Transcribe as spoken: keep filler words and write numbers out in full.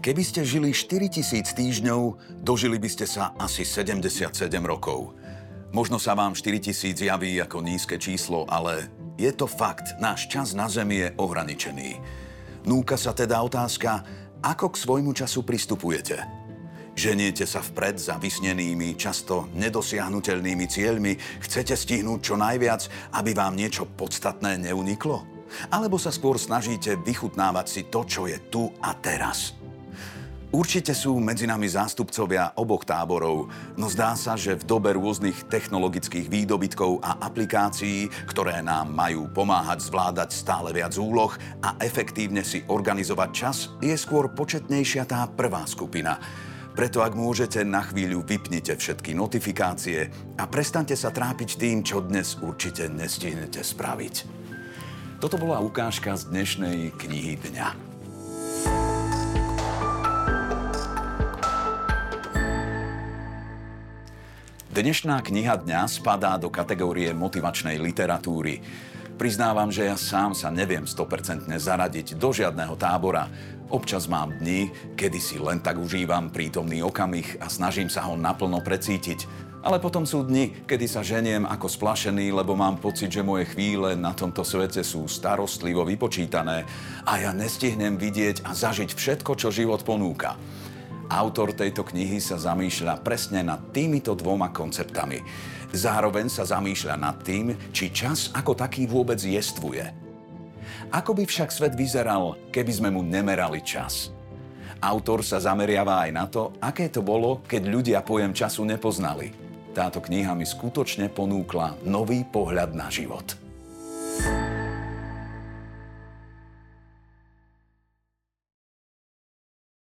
Keby ste žili štyritisíc týždňov, dožili by ste sa asi sedemdesiatsedem rokov. Možno sa vám štyritisíc javí ako nízke číslo, ale je to fakt, náš čas na Zemi je ohraničený. Núka sa teda otázka, ako k svojmu času pristupujete. Ženiete sa vpred za vysnenými, často nedosiahnuteľnými cieľmi, chcete stihnúť čo najviac, aby vám niečo podstatné neuniklo? Alebo sa skôr snažíte vychutnávať si to, čo je tu a teraz? Určite sú medzi nami zástupcovia oboch táborov, no zdá sa, že v dobe rôznych technologických výdobytkov a aplikácií, ktoré nám majú pomáhať zvládať stále viac úloh a efektívne si organizovať čas, je skôr početnejšia tá prvá skupina. Preto ak môžete, na chvíľu vypnite všetky notifikácie a prestaňte sa trápiť tým, čo dnes určite nestihnete spraviť. Toto bola ukážka z dnešnej knihy dňa. Dnešná kniha dňa spadá do kategórie motivačnej literatúry. Priznávam, že ja sám sa neviem stopercentne zaradiť do žiadneho tábora. Občas mám dni, kedy si len tak užívam prítomný okamih a snažím sa ho naplno precítiť. Ale potom sú dni, kedy sa ženiem ako splašený, lebo mám pocit, že moje chvíle na tomto svete sú starostlivo vypočítané a ja nestihnem vidieť a zažiť všetko, čo život ponúka. Autor tejto knihy sa zamýšľa presne nad týmito dvoma konceptami. Zároveň sa zamýšľa nad tým, či čas ako taký vôbec jestvuje. Ako by však svet vyzeral, keby sme mu nemerali čas? Autor sa zameriava aj na to, aké to bolo, keď ľudia pojem času nepoznali. Táto kniha mi skutočne ponúkla nový pohľad na život.